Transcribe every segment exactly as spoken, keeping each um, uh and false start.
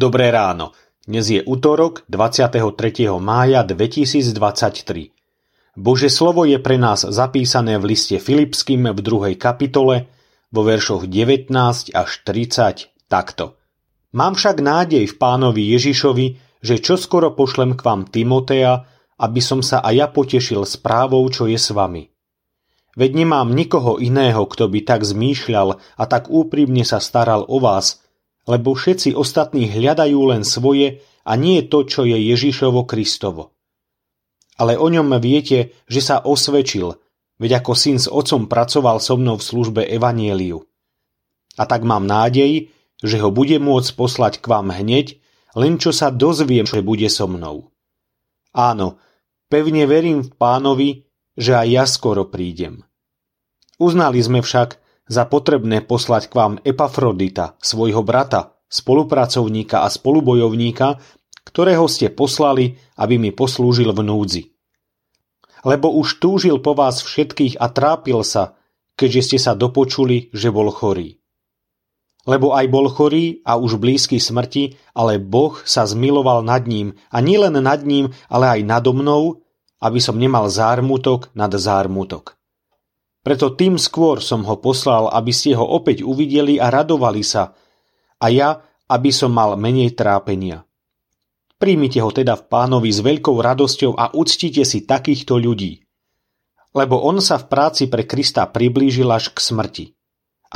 Dobré ráno, dnes je utorok dvadsiateho tretieho mája dvetisícdvadsaťtri. Božie slovo je pre nás zapísané v liste Filipským v druhej kapitole vo veršoch devätnásť až tridsať takto. Mám však nádej v Pánovi Ježišovi, že čoskoro pošlem k vám Timoteja, aby som sa aj ja potešil správou, čo je s vami. Veď nemám nikoho iného, kto by tak zmýšľal a tak úprimne sa staral o vás, lebo všetci ostatní hľadajú len svoje a nie to, čo je Ježišovo Kristovo. Ale o ňom viete, že sa osvedčil, veď ako syn s otcom pracoval so mnou v službe Evanjeliu. A tak mám nádej, že ho bude môcť poslať k vám hneď, len čo sa dozviem, že bude so mnou. Áno, pevne verím v Pánovi, že aj ja skoro prídem. Uznali sme však, za potrebné poslať k vám Epafrodita, svojho brata, spolupracovníka a spolubojovníka, ktorého ste poslali, aby mi poslúžil v núdzi. Lebo už túžil po vás všetkých a trápil sa, keďže ste sa dopočuli, že bol chorý. Lebo aj bol chorý a už blízky smrti, ale Boh sa zmiloval nad ním, a nielen nad ním, ale aj nado mnou, aby som nemal zármutok nad zármutok. Preto tým skôr som ho poslal, aby ste ho opäť uvideli a radovali sa, a ja, aby som mal menej trápenia. Príjmite ho teda v Pánovi s veľkou radosťou a uctite si takýchto ľudí. Lebo on sa v práci pre Krista priblížil až k smrti.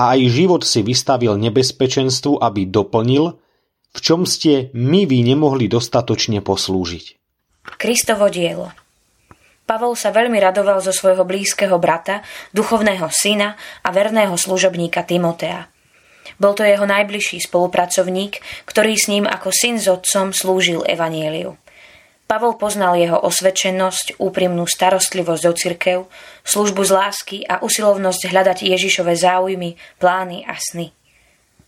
A aj život si vystavil nebezpečenstvu, aby doplnil, v čom ste my vy nemohli dostatočne poslúžiť. Kristovo dielo. Pavol sa veľmi radoval zo svojho blízkeho brata, duchovného syna a verného služobníka Timotea. Bol to jeho najbližší spolupracovník, ktorý s ním ako syn s otcom slúžil Evanjeliu. Pavol poznal jeho osvedčenosť, úprimnú starostlivosť o cirkev, službu z lásky a usilovnosť hľadať Ježišove záujmy, plány a sny.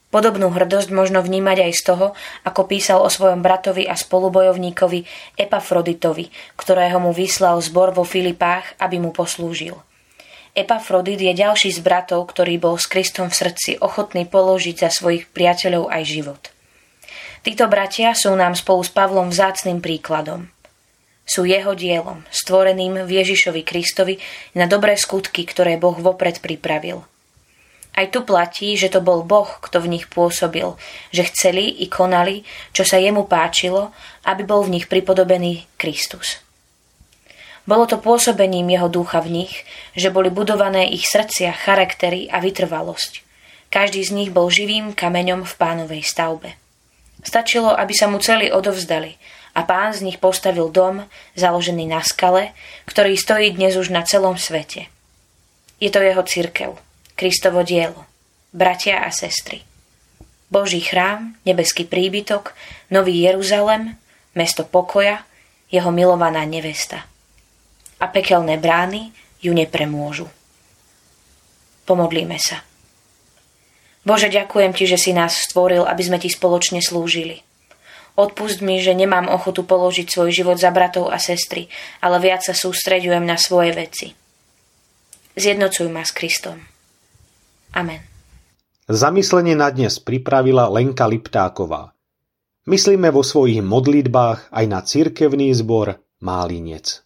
Podobnú hrdosť možno vnímať aj z toho, ako písal o svojom bratovi a spolubojovníkovi Epafroditovi, ktorého mu vyslal zbor vo Filipách, aby mu poslúžil. Epafrodit je ďalší z bratov, ktorý bol s Kristom v srdci ochotný položiť za svojich priateľov aj život. Títo bratia sú nám spolu s Pavlom vzácnym príkladom. Sú jeho dielom, stvoreným v Ježišovi Kristovi na dobré skutky, ktoré Boh vopred pripravil. Aj tu platí, že to bol Boh, kto v nich pôsobil, že chceli i konali, čo sa jemu páčilo, aby bol v nich pripodobený Kristus. Bolo to pôsobením jeho ducha v nich, že boli budované ich srdcia, charaktery a vytrvalosť. Každý z nich bol živým kameňom v Pánovej stavbe. Stačilo, aby sa mu celí odovzdali a Pán z nich postavil dom, založený na skale, ktorý stojí dnes už na celom svete. Je to jeho cirkev. Kristovo dielo, bratia a sestry, Boží chrám, nebeský príbytok, Nový Jeruzalem, mesto pokoja, jeho milovaná nevesta. A pekelné brány ju nepremôžu. Pomodlíme sa. Bože, ďakujem Ti, že si nás stvoril, aby sme Ti spoločne slúžili. Odpusť mi, že nemám ochotu položiť svoj život za bratov a sestry, ale viac sa sústreďujem na svoje veci. Zjednocuj ma s Kristom. Amen. Zamyslenie na dnes pripravila Lenka Liptáková. Myslíme vo svojich modlitbách aj na cirkevný zbor Málinec.